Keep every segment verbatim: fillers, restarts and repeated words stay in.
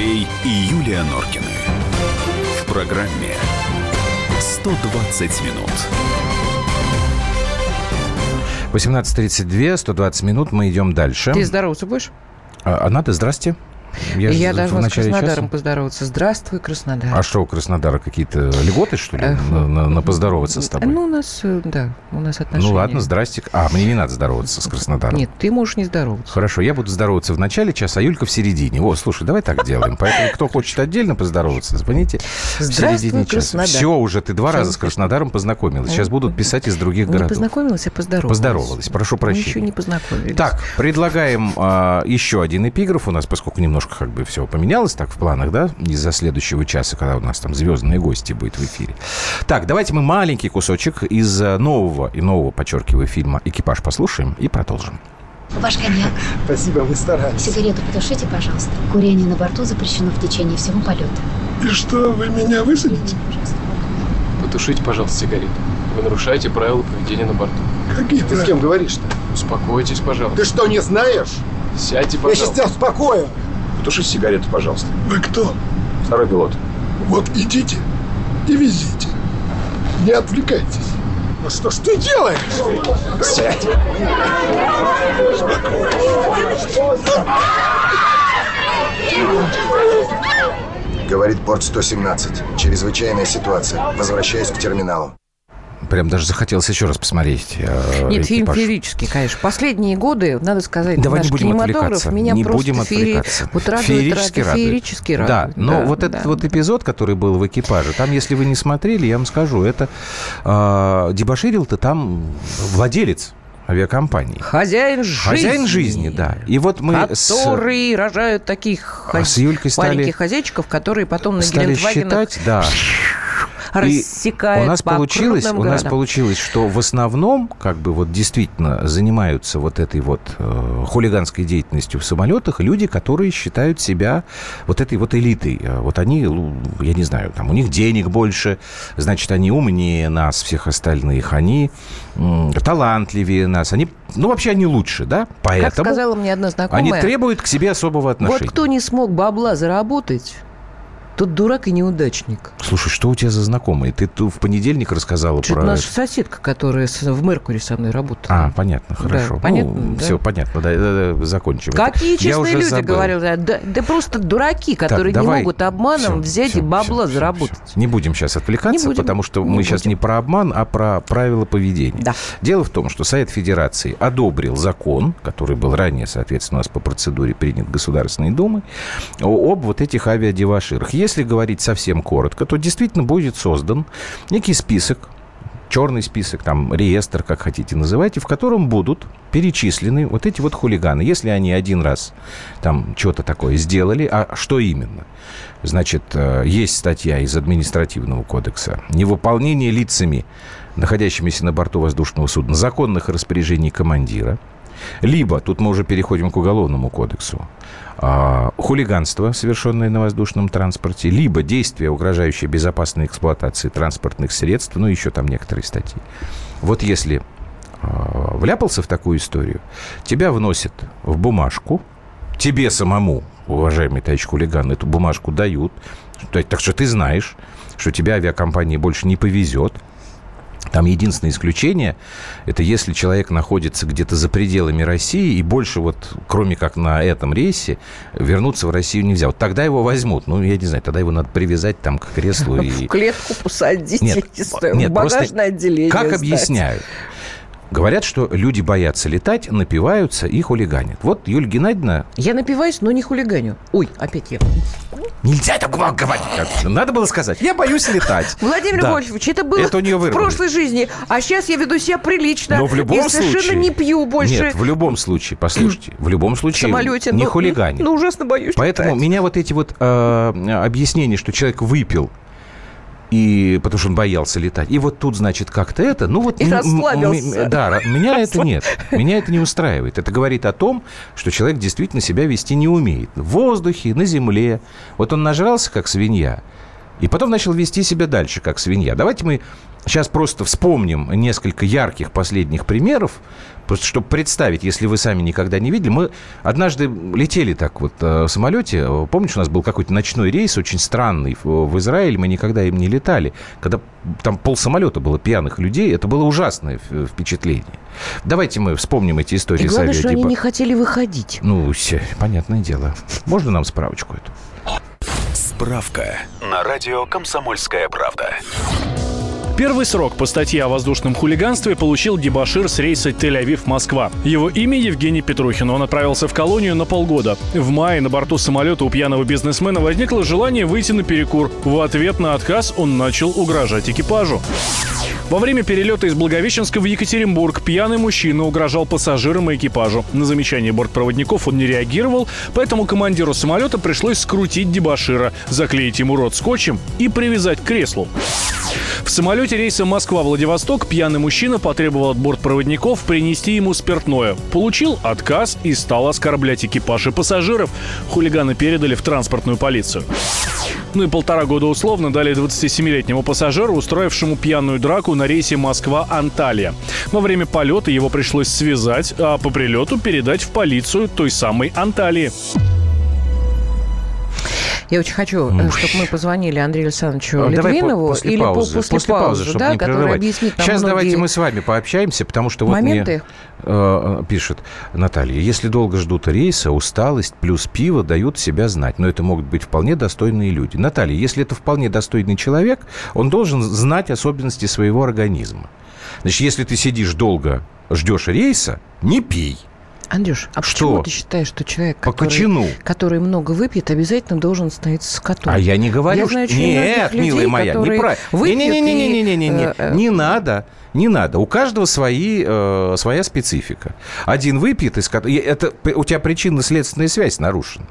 Андрей и Юлия Норкины. В программе «сто двадцать минут». восемнадцать тридцать два, сто двадцать минут, мы идем дальше. Ты здороваться будешь? А, а надо, здрасте. Я, я должна с Краснодаром часа. Поздороваться. Здравствуй, Краснодар. А что, у Краснодара какие-то льготы, что ли, на, на, на поздороваться с тобой? Ну, у нас, да, у нас отношения. Ну, ладно, здрасте. А, мне не надо здороваться с Краснодаром. Нет, ты можешь не здороваться. Хорошо, я буду здороваться в начале часа, а Юлька в середине. О, слушай, давай так делаем. Поэтому, кто хочет отдельно поздороваться, звоните в середине часа. Все уже, ты два раза с Краснодаром познакомилась. Сейчас будут писать из других городов. Не познакомилась, а поздоровалась. Поздоровалась, прошу прощения. Мы еще не познакомились. Так, предлагаем а, еще один эпиграф у нас, поскольку немного Немножко как бы все поменялось так в планах, да, из-за следующего часа, когда у нас там звездные гости будет в эфире. Так, давайте мы маленький кусочек из нового и нового, подчеркиваю, фильма «Экипаж» послушаем и продолжим. Ваш коньяк. Спасибо, вы старались. Сигарету потушите, пожалуйста. Курение на борту запрещено в течение всего полета. И что, вы меня высадите? Потушите, пожалуйста, сигарету. Вы нарушаете правила поведения на борту. Какие ты с кем говоришь-то? Успокойтесь, пожалуйста. Ты что, не знаешь? Сядьте, пожалуйста. Я сейчас тебя успокою. Потушите сигарету, пожалуйста. Вы кто? Второй пилот. Вот идите и везите. Не отвлекайтесь. Ну что ж ты делаешь? Сядь. Говорит борт сто семнадцать. Чрезвычайная ситуация. Возвращаюсь к терминалу. Прям даже захотелось еще раз посмотреть. Нет, фильм феерический, конечно. Последние годы, надо сказать, давай наш не будем кинематограф меня не просто будем феери... вот феерически радует. Феерически радует. Да, но да, вот да. этот вот эпизод, который был в «Экипаже», там, если вы не смотрели, я вам скажу, это э, дебоширил-то там владелец авиакомпании. Хозяин жизни. Хозяин жизни, да. И вот мы которые с... рожают таких а с Юлькой маленьких стали... хозяйчиков, которые потом на Гелендвагенах... да. рассекает. И у нас получилось, у нас получилось, что в основном, как бы вот действительно занимаются вот этой вот э, хулиганской деятельностью в самолетах люди, которые считают себя вот этой вот элитой. Вот они, я не знаю, там у них денег больше, значит, они умнее нас всех остальных, они э, талантливее нас, они, ну вообще они лучше, да? Поэтому. Как сказала мне одна знакомая. Они требуют к себе особого отношения. Вот кто не смог бабла заработать. Тот дурак и неудачник. Слушай, что у тебя за знакомые? Ты в понедельник рассказала что-то про... Что-то наша соседка, которая в «Меркури» со мной работала. А, понятно, хорошо. Да, понятно, ну, да? Все, понятно, да, да, да, закончим. Какие это. Честные люди, забыл. Говорил. Да, да просто дураки, которые так, давай, не могут обманом все, взять все, и бабло все, заработать. Все, все. Не будем сейчас отвлекаться, будем, потому что мы будем. Сейчас не про обман, а про правила поведения. Да. Дело в том, что Совет Федерации одобрил закон, который был ранее, соответственно, у нас по процедуре принят Государственной Думой, об вот этих авиадеваширах. Если говорить совсем коротко, то действительно будет создан некий список, черный список, там, реестр, как хотите называйте, в котором будут перечислены вот эти вот хулиганы. Если они один раз там что-то такое сделали, а что именно? Значит, есть статья из административного кодекса «Невыполнение лицами, находящимися на борту воздушного судна, законных распоряжений командира». Либо, тут мы уже переходим к Уголовному кодексу, а, хулиганство, совершенное на воздушном транспорте, либо действия, угрожающие безопасной эксплуатации транспортных средств, ну, еще там некоторые статьи. Вот если а, вляпался в такую историю, тебя вносят в бумажку, тебе самому, уважаемый товарищ хулиган, эту бумажку дают, так что ты знаешь, что тебя авиакомпании больше не повезет. Там единственное исключение, это если человек находится где-то за пределами России, и больше вот, кроме как на этом рейсе, вернуться в Россию нельзя. Вот тогда его возьмут. Ну, я не знаю, тогда его надо привязать там к креслу и... В клетку посадить, в багажное отделение. Как объясняют? Говорят, что люди боятся летать, напиваются и хулиганят. Вот Юлия Геннадьевна... Я напиваюсь, но не хулиганю. Ой, опять я... Нельзя так говорить. Надо было сказать. Я боюсь летать. Владимир да. Вольфович, это было это в прошлой жизни. А сейчас я веду себя прилично. Но в любом и совершенно случае... не пью больше. Нет, в любом случае, послушайте, в любом случае самолете, не но, хулиганит. Ну, ужасно боюсь поэтому летать. Меня вот эти вот э, объяснения, что человек выпил, и потому что он боялся летать. И вот тут, значит, как-то это... Ну, вот, и м- расслабился. М- да, меня это нет. Меня это не устраивает. Это говорит о том, что человек действительно себя вести не умеет. В воздухе, на земле. Вот он нажрался, как свинья, и потом начал вести себя дальше, как свинья. Давайте мы Сейчас просто вспомним несколько ярких последних примеров, просто чтобы представить, если вы сами никогда не видели. Мы однажды летели так вот в самолете. Помнишь, у нас был какой-то ночной рейс, очень странный, в Израиль. Мы никогда им не летали. Когда там полсамолета было пьяных людей, это было ужасное впечатление. Давайте мы вспомним эти истории. И главное, что они не хотели выходить. Ну, все, понятное дело. Можно нам справочку эту? Справка на радио «Комсомольская правда». Первый срок по статье о воздушном хулиганстве получил дебошир с рейса Тель-Авив-Москва. Его имя Евгений Петрухин. Он отправился в колонию на полгода. В мае на борту самолета у пьяного бизнесмена возникло желание выйти на перекур. В ответ на отказ он начал угрожать экипажу. Во время перелета из Благовещенска в Екатеринбург пьяный мужчина угрожал пассажирам и экипажу. На замечания бортпроводников он не реагировал, поэтому командиру самолета пришлось скрутить дебошира, заклеить ему рот скотчем и привязать к креслу. В самолете рейса Москва-Владивосток пьяный мужчина потребовал от бортпроводников принести ему спиртное. Получил отказ и стал оскорблять экипаж и пассажиров. Хулигана передали в транспортную полицию. Ну и полтора года условно дали двадцатисемилетнему пассажиру, устроившему пьяную драку на рейсе Москва-Анталья. Во время полета его пришлось связать, а по прилету передать в полицию той самой Анталии. Я очень хочу, ну, чтобы мы позвонили Андрею Александровичу а, Литвинову после или паузы, после, после паузы, паузы да, который объяснит нам сейчас многие... Давайте мы с вами пообщаемся, потому что вот мне, э, пишет Наталья, если долго ждут рейса, усталость плюс пиво дают себя знать. Но это могут быть вполне достойные люди. Наталья, если это вполне достойный человек, он должен знать особенности своего организма. Значит, если ты сидишь долго, ждешь рейса, не пей. Андрюш, а что? Почему ты считаешь, что человек, который, который много выпьет, обязательно должен становиться скотом? А я не говорю, я знаю, что... Нет, людей, милая моя, неправильно. Не-не-не-не-не-не-не-не. Не надо, не надо. У каждого свои, э, своя специфика. Один выпьет, из скот... это, у тебя причинно-следственная связь нарушена.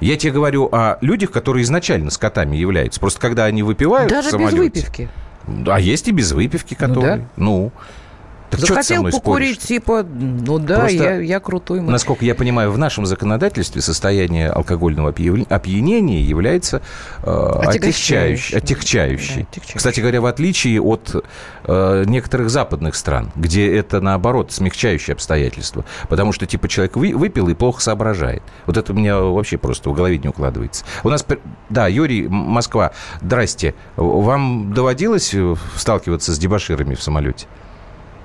Я тебе говорю о людях, которые изначально скотами являются. Просто когда они выпивают даже в самолете... Даже без выпивки. А есть и без выпивки, которые... Ну, да. Ну Так захотел покурить, споришь, типа, ну да, я, я крутой. Мой. Насколько я понимаю, в нашем законодательстве состояние алкогольного опьянения является э, отягчающей. Отягчающей. Да, кстати говоря, в отличие от э, некоторых западных стран, где это, наоборот, смягчающее обстоятельство. Потому что, типа, человек вы, выпил и плохо соображает. Вот это у меня вообще просто в голове не укладывается. У нас, да, Юрий, Москва, здрасте. Вам доводилось сталкиваться с дебоширами в самолете?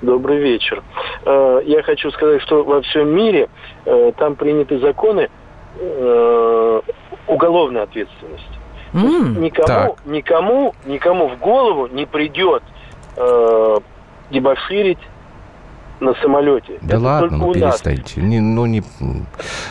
Добрый вечер. Я хочу сказать, что во всем мире там приняты законы уголовной ответственности. Mm, никому, никому, никому в голову не придет дебоширить на самолете. Да это ладно, ну перестаньте. Не, ну, не...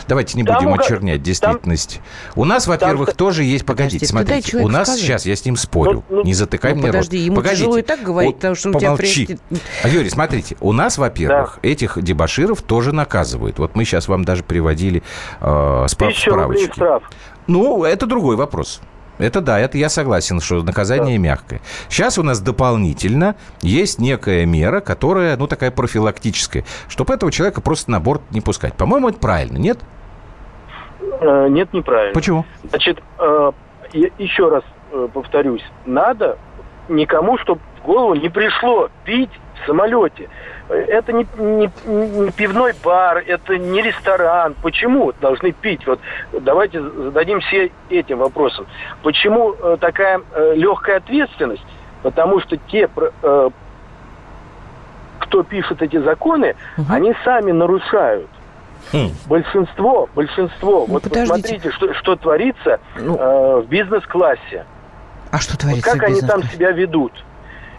Давайте не там будем уг... очернять действительность. Там... У нас, во-первых, там... тоже есть... Погодите, подожди, смотрите. У нас скажет. Сейчас, я с ним спорю. Ну, ну... Не затыкай ну, мне подожди, рот. Ему Погодите, тяжело и так говорить, вот, потому что помолчи. У тебя... А, Юрий, смотрите. У нас, во-первых, да. этих дебоширов тоже наказывают. Вот мы сейчас вам даже приводили э, справ... справочки. Штраф. Ну, это другой вопрос. Это да, это я согласен, что наказание да. мягкое. Сейчас у нас дополнительно есть некая мера, которая, ну, такая профилактическая, чтобы этого человека просто на борт не пускать. По-моему, это правильно, нет? Нет, неправильно. Почему? Значит, еще раз повторюсь, надо никому, чтобы в голову не пришло пить в самолете. Это не, не, не пивной бар, это не ресторан. Почему должны пить? Вот давайте зададим все этим вопросом. Почему такая э, легкая ответственность? Потому что те, э, кто пишет эти законы, угу. они сами нарушают. Хм. Большинство, большинство. Ну, вот посмотрите, что, что творится ну. э, в бизнес-классе. А что творится? Вот как в они там себя ведут?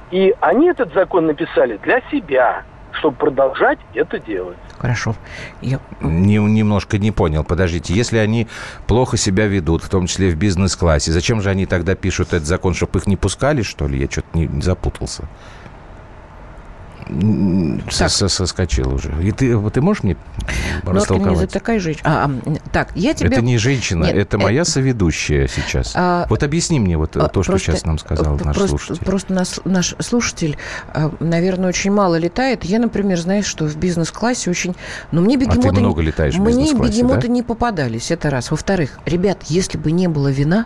И они этот закон написали для себя, чтобы продолжать это делать. Хорошо. Я... Не, немножко не понял. Подождите. Если они плохо себя ведут, в том числе в бизнес-классе, зачем же они тогда пишут этот закон, чтобы их не пускали, что ли? Я что-то не, не запутался. Соскочил уже. И ты, ты можешь мне растолковать? Это такая женщина. А, так, я тебе... Это не женщина, Нет, это моя это... соведущая сейчас. А, вот объясни мне вот а, то, что просто, сейчас нам сказал наш просто, слушатель. Просто наш, наш слушатель, наверное, очень мало летает. Я, например, знаешь, что в бизнес-классе очень... Но мне бегемоты... А ты много летаешь в бизнес-классе, да? Мне бегемоты не попадались, это раз. Во-вторых, ребят, если бы не было вина...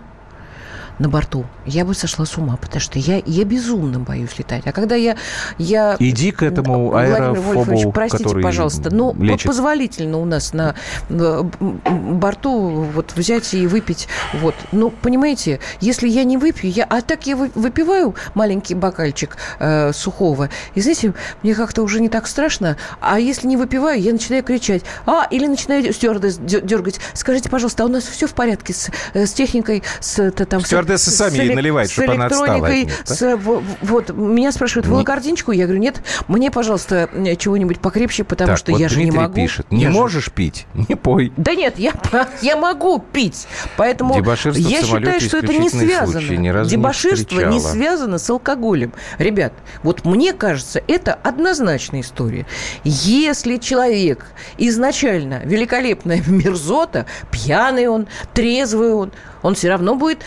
на борту, я бы сошла с ума, потому что я, я безумно боюсь летать. А когда я... я... Иди к этому аэрофобу, Владимир Вольфович, простите, который пожалуйста, но лечит. Позволительно у нас на борту вот взять и выпить. Вот. Но, понимаете, если я не выпью, я... а так я выпиваю маленький бокальчик э, сухого, и, знаете, мне как-то уже не так страшно, а если не выпиваю, я начинаю кричать. А, или начинаю стюардесс дергать. Скажите, пожалуйста, а у нас все в порядке с, с техникой, с... Там, стюардессы с, сами с, ей наливают, с чтобы она отстала от них, да? с, вот, меня спрашивают, вы лакардинчику? Я говорю, нет, мне, пожалуйста, чего-нибудь покрепче, потому так, что вот я Дмитрий же не могу. Пишет, не я можешь же... пить, не пой. Да нет, я, я могу пить, поэтому я считаю, что это не связано. Дебоширство не связано с алкоголем. Ребят, вот мне кажется, это однозначная история. Если человек изначально великолепная мерзота, пьяный он, трезвый он, он все равно будет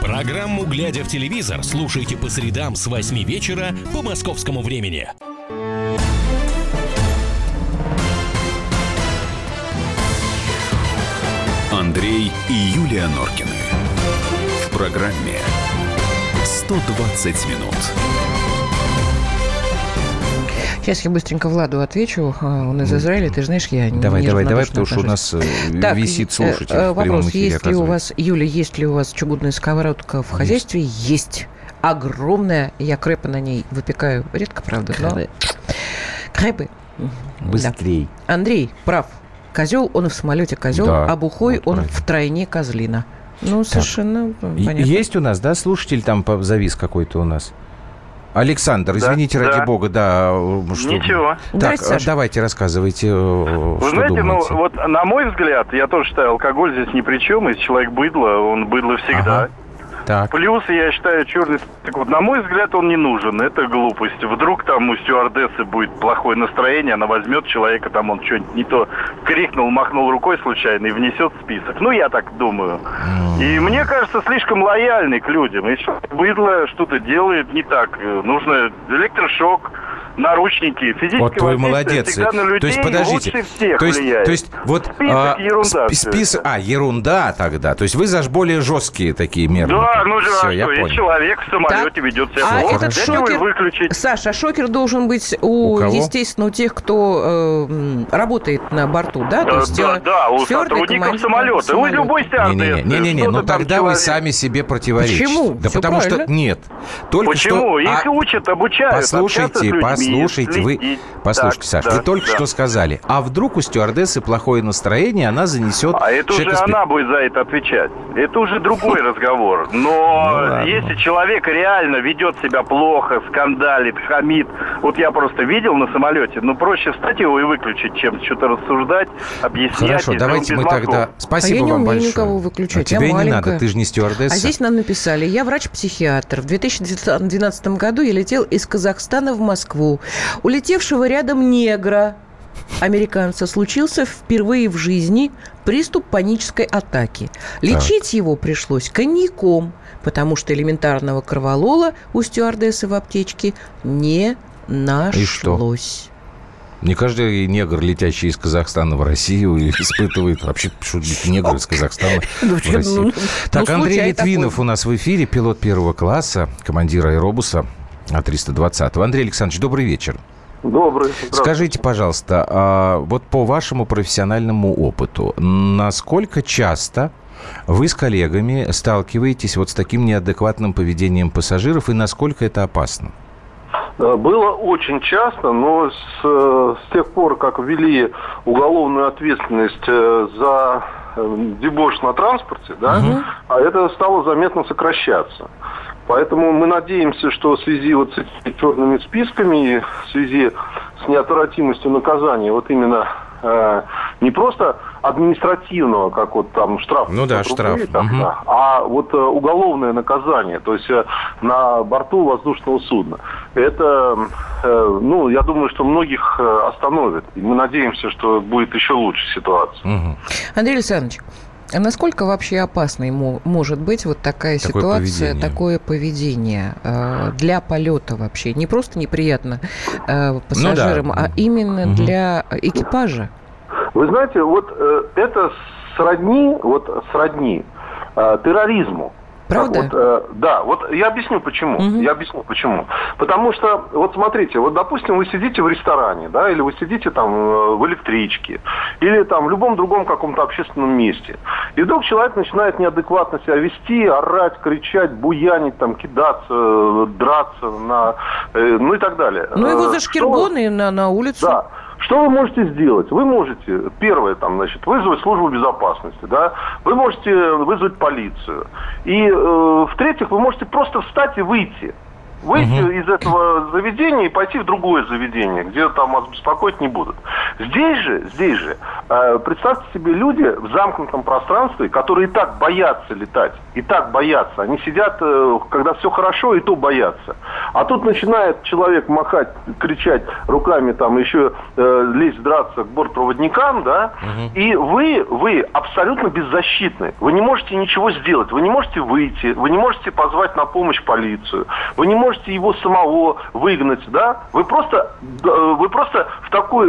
Программу «Глядя в телевизор» слушайте по средам с восьми вечера по московскому времени. Андрей и Юлия Норкины. В программе «сто двадцать минут». Сейчас я быстренько Владу отвечу. Он из Израиля, ты же знаешь, я не Давай, давай, давай, потому что у нас так, висит слушатель. Вопрос, эфире, есть ли у вас, Юля, есть ли у вас чугунная сковородка в есть. хозяйстве? Есть. Огромная. Я крепы на ней выпекаю. Редко, правда, но... Крепы. Быстрей. Да. Андрей прав. Козел, он в самолете козел, да, а бухой вот он правильно. Втройне козлина. Ну, так. Совершенно понятно. Есть у нас, да, слушатель там завис какой-то у нас? Александр, извините, да, ради да. бога, да. Что... Ничего. Так, Здрасте, давайте, рассказывайте, Вы что знаете, думаете. Ну, вот на мой взгляд, я тоже считаю, алкоголь здесь ни при чем, если человек быдло, он быдло всегда. Ага. Так. Плюс, я считаю, черный... Так вот, на мой взгляд, он не нужен, это глупость. Вдруг там у стюардессы будет плохое настроение, она возьмет человека, там он что-нибудь не то крикнул, махнул рукой случайно и внесет в список. Ну, я так думаю. И мне кажется, слишком лояльный к людям. Если быдло что-то делает не так, нужно электрошок, наручники, физические вот твой молодец. Всегда на людей то есть, подождите, лучше всех то есть, влияет. То есть, вот, список, а, ерунда. Список, а, ерунда тогда. То есть вы за более жесткие такие меры. Да, ну же, а что, и человек в самолете так? ведет себя плохо. А этот шокер, Саша, шокер должен быть, у, у естественно, у тех, кто э, работает на борту, да? То есть, да, да, у сотрудников самолета. самолета. У любой стюардессы. Не-не-не, ну тогда человек... вы сами себе противоречите. Почему? Да все потому правильно. Что нет. Только Почему? Что... Их а... учат, обучают. Послушайте, послушайте. Послушайте, вы... Послушайте, Саш, да, вы только да. что сказали. А вдруг у стюардессы плохое настроение, она занесет... А это уже Шекспир... она будет за это отвечать. Это уже другой разговор. Но если человек реально ведет себя плохо, скандалит, хамит... Вот я просто видел на самолете, но проще встать его и выключить, чем что-то рассуждать, объяснять. Хорошо, давайте мы тогда... Спасибо вам большое. А я не умею никого выключать. Тебе не надо, ты же не стюардесса. А здесь нам написали, я врач-психиатр. В две тысячи двенадцатом году я летел из Казахстана в Москву. Улетевшего рядом негра, американца, случился впервые в жизни приступ панической атаки. Лечить так. его пришлось коньяком, потому что элементарного корвалола у стюардессы в аптечке не нашлось. Не каждый негр, летящий из Казахстана в Россию, испытывает... Вообще, почему негр из Казахстана в Россию? Так, Андрей Литвинов у нас в эфире, пилот первого класса, командир аэробуса А триста двадцать. Андрей Александрович, добрый вечер. Добрый. Скажите, пожалуйста, вот по вашему профессиональному опыту, насколько часто вы с коллегами сталкиваетесь вот с таким неадекватным поведением пассажиров и насколько это опасно? Было очень часто, но с, с тех пор, как ввели уголовную ответственность за дебош на транспорте, да, угу. а это стало заметно сокращаться. Поэтому мы надеемся, что в связи вот с этими черными списками, и в связи с неотвратимостью наказания, вот именно э, не просто административного, как вот там штраф, ну да, штраф. Рублей, там, угу. да, а вот э, уголовное наказание, то есть э, на борту воздушного судна. Это, э, ну, я думаю, что многих э, остановит. И мы надеемся, что будет еще лучше ситуация. Угу. Андрей Александрович, а насколько вообще опасной может быть вот такая такое ситуация, поведение. такое поведение э, для полета вообще? Не просто неприятно э, пассажирам, ну да. а именно угу. для экипажа? Вы знаете, вот э, это сродни, вот сродни э, терроризму. Правда? Вот, э, да, вот я объясню почему. Угу. Я объясню почему. Потому что, вот смотрите, вот допустим, вы сидите в ресторане, да, или вы сидите там в электричке, или там в любом другом каком-то общественном месте. И вдруг человек начинает неадекватно себя вести, орать, кричать, буянить, там, кидаться, драться, на, э, ну и так далее. Ну его за шкирбон и на, на улицу. Да. Что вы можете сделать? Вы можете, первое, там, значит, вызвать службу безопасности, да? Вы можете вызвать полицию. И, э, в-третьих, вы можете просто встать и выйти. Выйти угу. из этого заведения и пойти в другое заведение, где там вас беспокоить не будут. Здесь же, здесь же, э, представьте себе, люди в замкнутом пространстве, которые и так боятся летать, и так боятся. Они сидят, э, когда все хорошо, и то боятся. А тут начинает человек махать, кричать руками, там еще э, лезть драться к бортпроводникам, да, угу. и вы, вы абсолютно беззащитны. Вы не можете ничего сделать, вы не можете выйти, вы не можете позвать на помощь полицию, вы не можете можете его самого выгнать, да? Вы просто, вы просто в такой,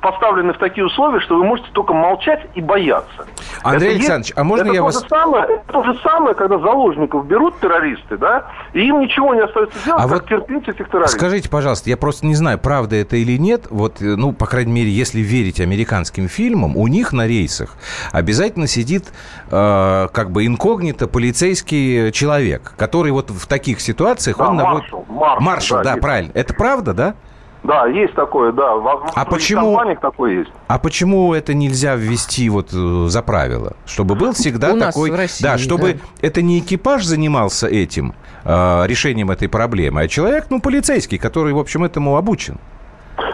поставлены в такие условия, что вы можете только молчать и бояться. Андрей это Александрович, есть, а можно я вас... Самое, это то же самое, когда заложников берут террористы, да? И им ничего не остается делать, а как вот терпеть этих террористов. Скажите, пожалуйста, я просто не знаю, правда это или нет, вот, ну, по крайней мере, если верить американским фильмам, у них на рейсах обязательно сидит э, как бы инкогнито полицейский человек, который вот в таких ситуациях, да, он... Маршал, маршал, маршал, да, да правильно. Это правда, да? Да, есть такое, да. Возможно, а почему, в компаниях такое есть. А почему это нельзя ввести вот за правило? Чтобы был всегда такой... У нас в России, да, чтобы да. это не экипаж занимался этим, э, решением этой проблемы, а человек, ну, полицейский, который, в общем, этому обучен.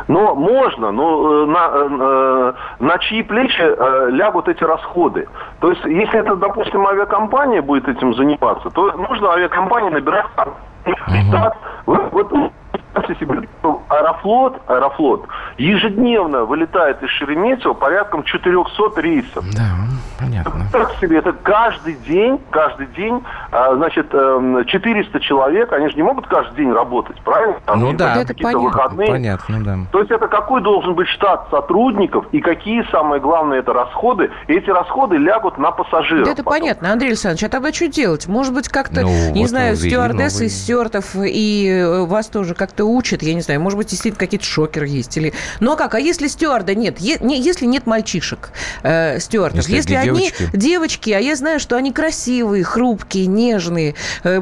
Но можно, но на, на, на чьи плечи лягут эти расходы. То есть, если это, допустим, авиакомпания будет этим заниматься, то нужно авиакомпании набирать... Итак, uh-huh. вот, вот Аэрофлот, Аэрофлот ежедневно вылетает из Шереметьево порядком четыреста рейсов. Да, понятно. Это каждый день, каждый день, значит, четыреста человек, они же не могут каждый день работать, правильно? Там ну да, это понятно, выходные. понятно, да. То есть это какой должен быть штат сотрудников и какие, самое главное, это расходы, и эти расходы лягут на пассажиров. Да это потом. Понятно, Андрей Александрович, а тогда что делать? Может быть, как-то, ну, не вот знаю, стюардессы, стюартов и вас тоже как-то учат, я не знаю, может быть, быть, действительно какие-то шокеры есть. Или... Ну а как? А если стюарда нет? Е- не, если нет мальчишек э, стюардов, если, если одни девочки. девочки, а я знаю, что они красивые, хрупкие, нежные, э,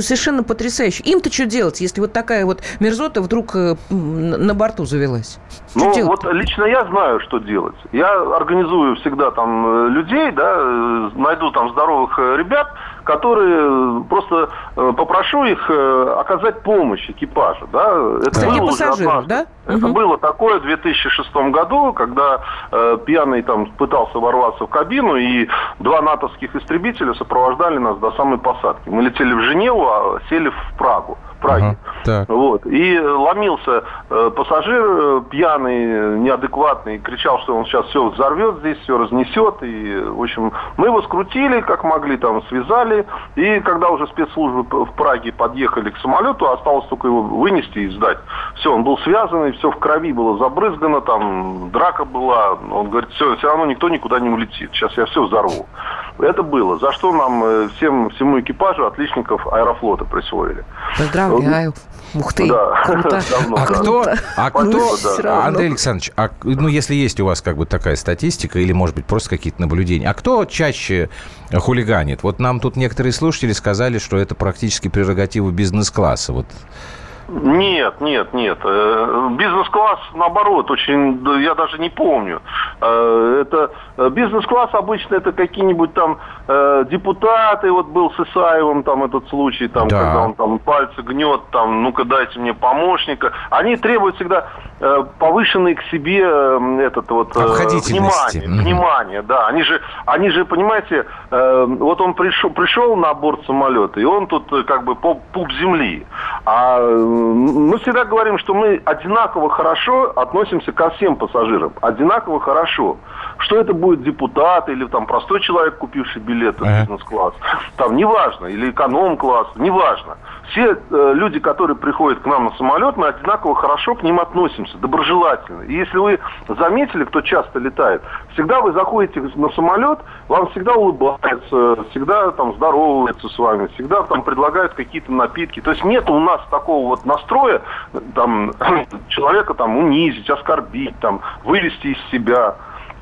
совершенно потрясающие. Им-то что делать, если вот такая вот мерзота вдруг э, на борту завелась? Что ну, делать-то? Вот лично я знаю, что делать. Я организую всегда там людей, да, найду там здоровых ребят, которые просто попрошу их оказать помощь экипажу. Да? Это Кстати, было пассажиров, да? Это угу. было такое в две тысячи шестом году, когда э, пьяный там пытался ворваться в кабину, и два натовских истребителя сопровождали нас до самой посадки. Мы летели в Женеву, а сели в Прагу. Праге. Ага, вот. И ломился э, пассажир э, пьяный, неадекватный, кричал, что он сейчас все взорвет здесь, все разнесет. И, в общем, мы его скрутили, как могли, там, связали. И когда уже спецслужбы в Праге подъехали к самолету, осталось только его вынести и сдать. Все, он был связанный, все в крови было забрызгано, там, драка была. Он говорит, все, все равно никто никуда не улетит, сейчас я все взорву. Это было. За что нам всем, всему экипажу отличников Аэрофлота присвоили. Поздравляю. Ух ты. Да. Круто. Давно, а да. кто, а кто да. Андрей Александрович, а, ну, если есть у вас как бы такая статистика или, может быть, просто какие-то наблюдения, а кто чаще хулиганит? Вот нам тут некоторые слушатели сказали, что это практически прерогатива бизнес-класса. Вот. Нет, нет, нет. Бизнес-класс, наоборот, очень, я даже не помню. Это бизнес-класс обычно это какие-нибудь там депутаты, вот был с Исаевым там этот случай, там, да. когда он там пальцы гнет, там, ну-ка дайте мне помощника. Они требуют всегда повышенные к себе этот вот внимание, mm-hmm. внимание, да. Они же, они же, понимаете, вот он пришел, пришел на борт самолета, и он тут как бы пуп земли, а мы всегда говорим, что мы одинаково хорошо относимся ко всем пассажирам. Одинаково хорошо. Что это будет депутат или там простой человек, купивший билеты в бизнес-класс. Там неважно. Или эконом-класс. Неважно. Все э, люди, которые приходят к нам на самолет, мы одинаково хорошо к ним относимся. Доброжелательно. И если вы заметили, кто часто летает, всегда вы заходите на самолет, вам всегда улыбаются, всегда там здороваются с вами, всегда там предлагают какие-то напитки. То есть нет у нас такого вот настроя там, человека там, унизить, оскорбить, там, вывести из себя.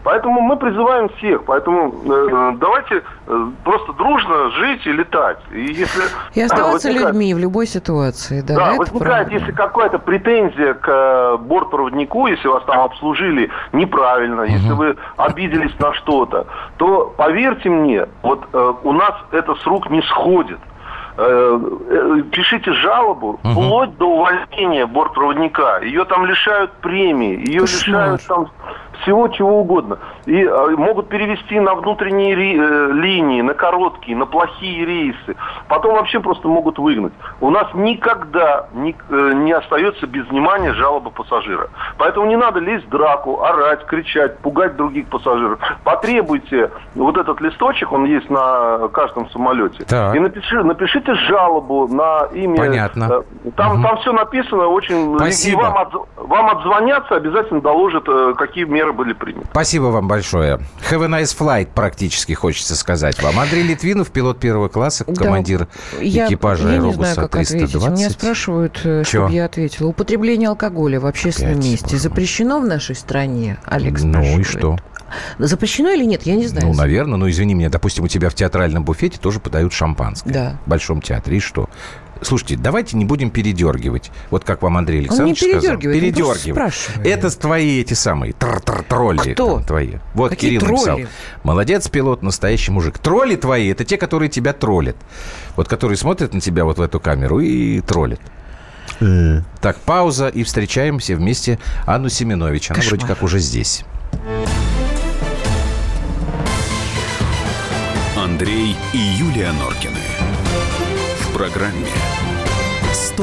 Поэтому мы призываем всех. Поэтому э, давайте э, просто дружно жить и летать. И, если, и оставаться возникает... людьми в любой ситуации. Да, да возникает, правильно. Если какая-то претензия к э, бортпроводнику, если вас там обслужили неправильно, угу. если вы обиделись на что-то, то, поверьте мне, вот э, у нас это с рук не сходит. Пишите жалобу угу. вплоть до увольнения бортпроводника. Ее там лишают премии, ее лишают там всего чего угодно. И э, могут перевести на внутренние ри- э, линии, на короткие, на плохие рейсы. Потом вообще просто могут выгнать. У нас никогда ни, э, не остается без внимания жалоба пассажира. Поэтому не надо лезть в драку, орать, кричать, пугать других пассажиров. Потребуйте вот этот листочек, он есть на каждом самолете. Так. И напиши, напишите жалобу на имя. Понятно. Э, там, угу. там все написано очень... Спасибо. И вам, отз... вам отзвонятся, обязательно доложат, э, какие меры были приняты. Спасибо вам большое. Have a nice flight, практически хочется сказать вам. Андрей Литвинов, пилот первого класса, командир да, экипажа аэробуса триста двадцать. Меня спрашивают, Чё? чтобы я ответила. Употребление алкоголя в общественном Опять, месте по-моему. запрещено в нашей стране, Алекс ну, спрашивает. Ну и что? Запрещено или нет, я не знаю. Ну, наверное, но ну, извини меня, допустим, у тебя в театральном буфете тоже подают шампанское. Да. В Большом театре, и что? Слушайте, давайте не будем передергивать. Вот как вам Андрей Александрович сказал. Он не передергивает, передергивает. Он просто спрашивает. Это твои эти самые тролли. Кто? Там, твои. Вот Какие Кирилл тролли? написал. Молодец, пилот, настоящий мужик. Тролли твои, это те, которые тебя троллят. Вот которые смотрят на тебя вот в эту камеру и троллят. Mm. Так, пауза, и встречаемся вместе Анну Семенович. Она Кошмар. вроде как уже здесь. Андрей и Юлия Норкины. В программе сто